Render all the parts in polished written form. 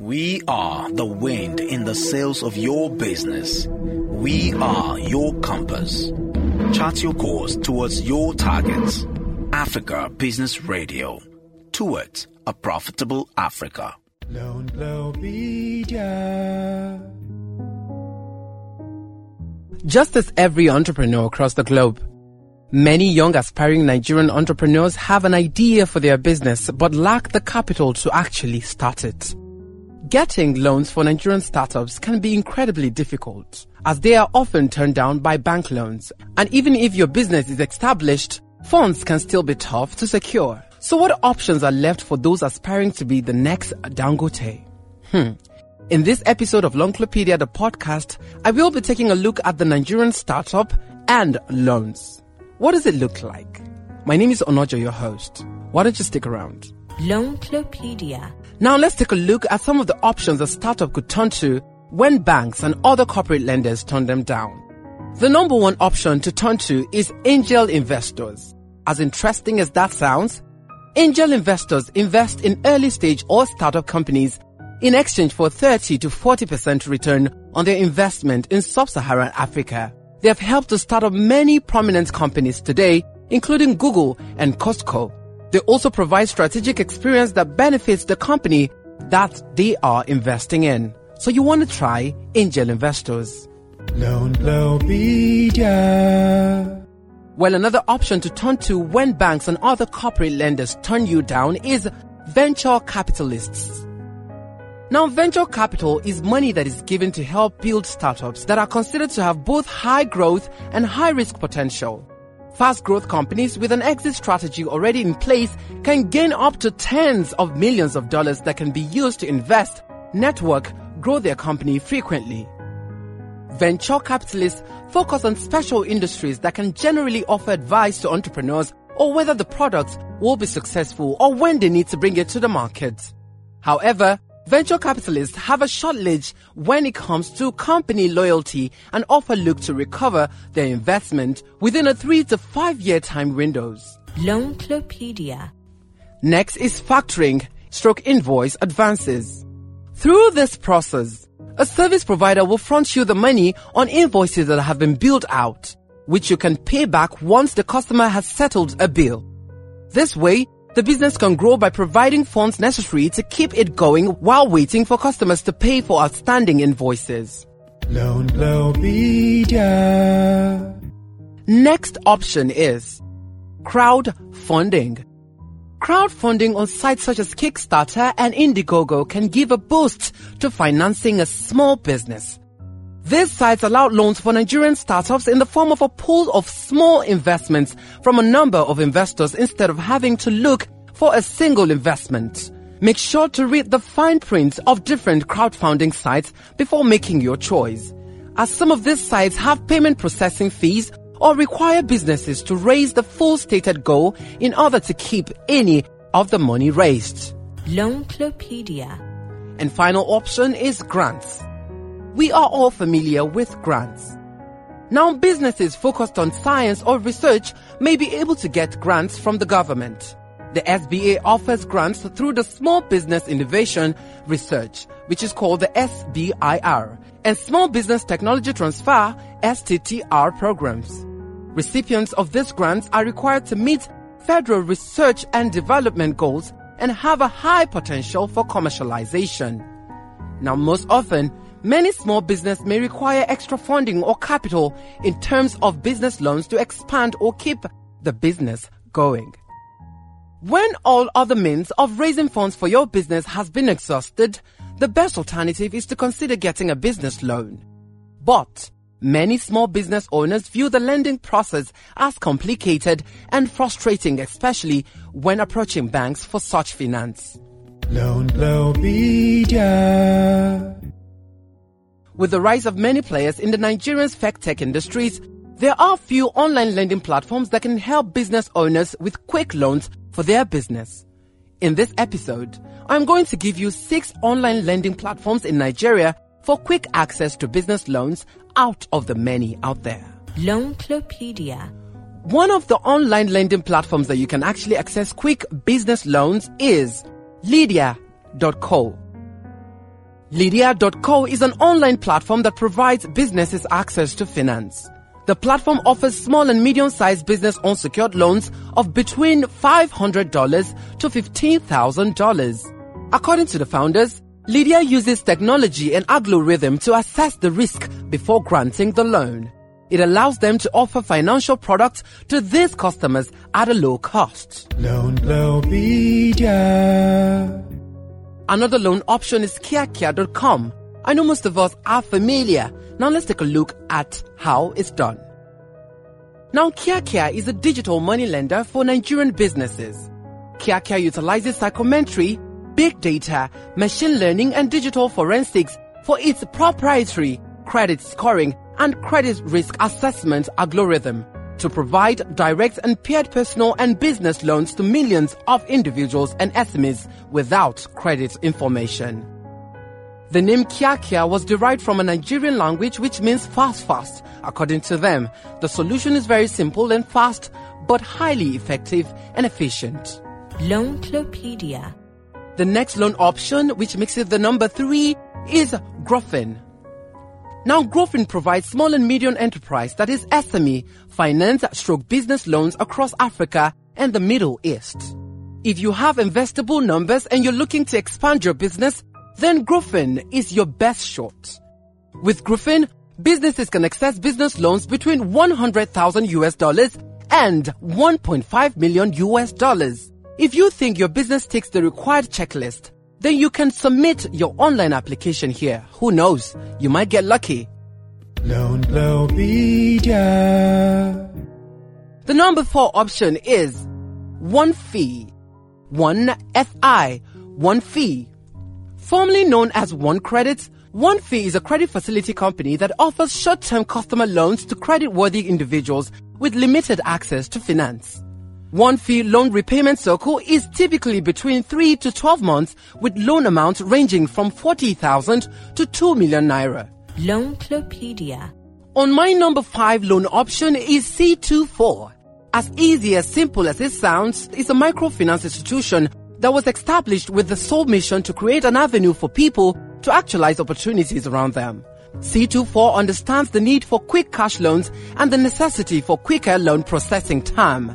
We are the wind in the sails of your business. We are your compass. Chart your course towards your targets. Africa Business Radio. Towards a profitable Africa. Longclopedia. Just as every entrepreneur across the globe, many young aspiring Nigerian entrepreneurs have an idea for their business but lack the capital to actually start it. Getting loans for Nigerian startups can be incredibly difficult, as they are often turned down by bank loans. And even if your business is established, funds can still be tough to secure. So what options are left for those aspiring to be the next Dangote? In this episode of Longclopedia, the podcast, I will be taking a look at the Nigerian startup and loans. What does it look like? My name is Onojo, your host. Why don't you stick around? Longclopedia. Now let's take a look at some of the options a startup could turn to when banks and other corporate lenders turn them down. The number one option to turn to is angel investors. As interesting as that sounds, angel investors invest in early stage or startup companies in exchange for 30 to 40% return on their investment in sub-Saharan Africa. They have helped to start up many prominent companies today, including Google and Costco. They also provide strategic experience that benefits the company that they are investing in. So you want to try angel investors. Well, another option to turn to when banks and other corporate lenders turn you down is venture capitalists. Now, venture capital is money that is given to help build startups that are considered to have both high growth and high risk potential. Fast growth companies with an exit strategy already in place can gain up to tens of millions of dollars that can be used to invest, network, grow their company frequently. Venture capitalists focus on special industries that can generally offer advice to entrepreneurs or whether the products will be successful or when they need to bring it to the market. However, venture capitalists have a shortage when it comes to company loyalty and often look to recover their investment within a 3 to 5 year time windows. Longclopedia. Next is factoring / invoice advances. Through this process, a service provider will front you the money on invoices that have been billed out, which you can pay back once the customer has settled a bill. This way, the business can grow by providing funds necessary to keep it going while waiting for customers to pay for outstanding invoices. Next option is crowdfunding. Crowdfunding on sites such as Kickstarter and Indiegogo can give a boost to financing a small business. These sites allow loans for Nigerian startups in the form of a pool of small investments from a number of investors instead of having to look for a single investment. Make sure to read the fine print of different crowdfunding sites before making your choice, as some of these sites have payment processing fees or require businesses to raise the full stated goal in order to keep any of the money raised. Longclopedia. And final option is grants. We are all familiar with grants. Now, businesses focused on science or research may be able to get grants from the government. The SBA offers grants through the Small Business Innovation Research, which is called the SBIR, and Small Business Technology Transfer, STTR programs. Recipients of these grants are required to meet federal research and development goals and have a high potential for commercialization. Now, most often, many small businesses may require extra funding or capital in terms of business loans to expand or keep the business going. When all other means of raising funds for your business has been exhausted, the best alternative is to consider getting a business loan. But many small business owners view the lending process as complicated and frustrating, especially when approaching banks for such finance. With the rise of many players in the Nigerian fintech industries, there are few online lending platforms that can help business owners with quick loans for their business. In this episode, I'm going to give you 6 online lending platforms in Nigeria for quick access to business loans out of the many out there. Longclopedia. One of the online lending platforms that you can actually access quick business loans is Lydia.co. Lydia.co is an online platform that provides businesses access to finance. The platform offers small and medium-sized business unsecured loans of between $500 to $15,000. According to the founders, Lydia uses technology and algorithm to assess the risk before granting the loan. It allows them to offer financial products to these customers at a low cost. Another loan option is KiaKia.com. I know most of us are familiar. Now let's take a look at how it's done. Now, KiaKia is a digital money lender for Nigerian businesses. KiaKia utilizes psychometry, big data, machine learning, and digital forensics for its proprietary credit scoring and credit risk assessment algorithm to provide direct and paired personal and business loans to millions of individuals and SMEs without credit information. The name KiaKia was derived from a Nigerian language which means fast. According to them, the solution is very simple and fast, but highly effective and efficient. Longclopedia. The next loan option, which makes it the number 3, is Grofin. Now, Grofin provides small and medium enterprise, that is SME, finance/business loans across Africa and the Middle East. If you have investable numbers and you're looking to expand your business, then Grofin is your best shot. With Grofin, businesses can access business loans between $100,000 and $1.5 million. If you think your business takes the required checklist, then you can submit your online application here. Who knows? You might get lucky. The number 4 option is OneFi. OneFi. OneFi. Formerly known as One Credit, OneFi is a credit facility company that offers short-term customer loans to creditworthy individuals with limited access to finance. OneFi loan repayment cycle is typically between 3 to 12 months, with loan amounts ranging from 40,000 to 2 million naira. Longclopedia. On my number 5 loan option is C24. As easy as simple as it sounds, it's a microfinance institution that was established with the sole mission to create an avenue for people to actualize opportunities around them. C24 understands the need for quick cash loans and the necessity for quicker loan processing time.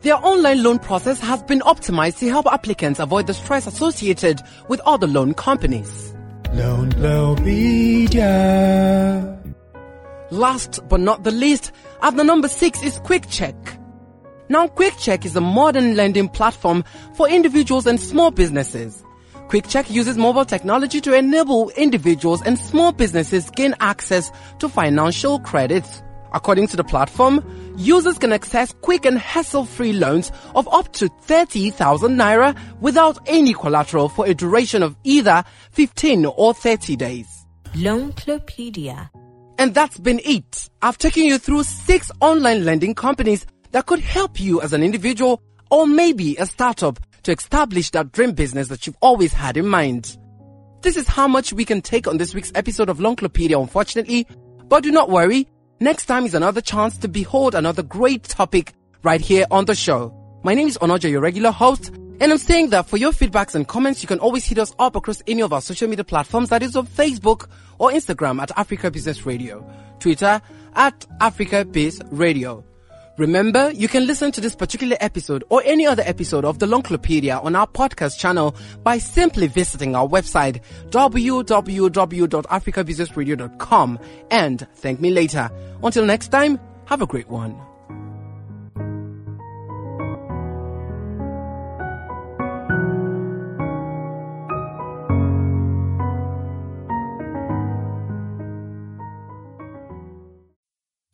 Their online loan process has been optimized to help applicants avoid the stress associated with other loan companies. Last but not the least, at the number 6 is QuickCheck. Now, QuickCheck is a modern lending platform for individuals and small businesses. QuickCheck uses mobile technology to enable individuals and small businesses gain access to financial credits. According to the platform, users can access quick and hassle-free loans of up to 30,000 naira without any collateral for a duration of either 15 or 30 days. Longclopedia. And that's been it. I've taken you through 6 online lending companies that could help you as an individual or maybe a startup to establish that dream business that you've always had in mind. This is how much we can take on this week's episode of Longclopedia, unfortunately, but do not worry. Next time is another chance to behold another great topic right here on the show. My name is Onojo, your regular host, and I'm saying that for your feedbacks and comments, you can always hit us up across any of our social media platforms, that is on Facebook or Instagram at Africa Business Radio, Twitter at Africa Biz Radio. Remember, you can listen to this particular episode or any other episode of the Longclopedia on our podcast channel by simply visiting our website, www.africabusinessradio.com, and thank me later. Until next time, have a great one.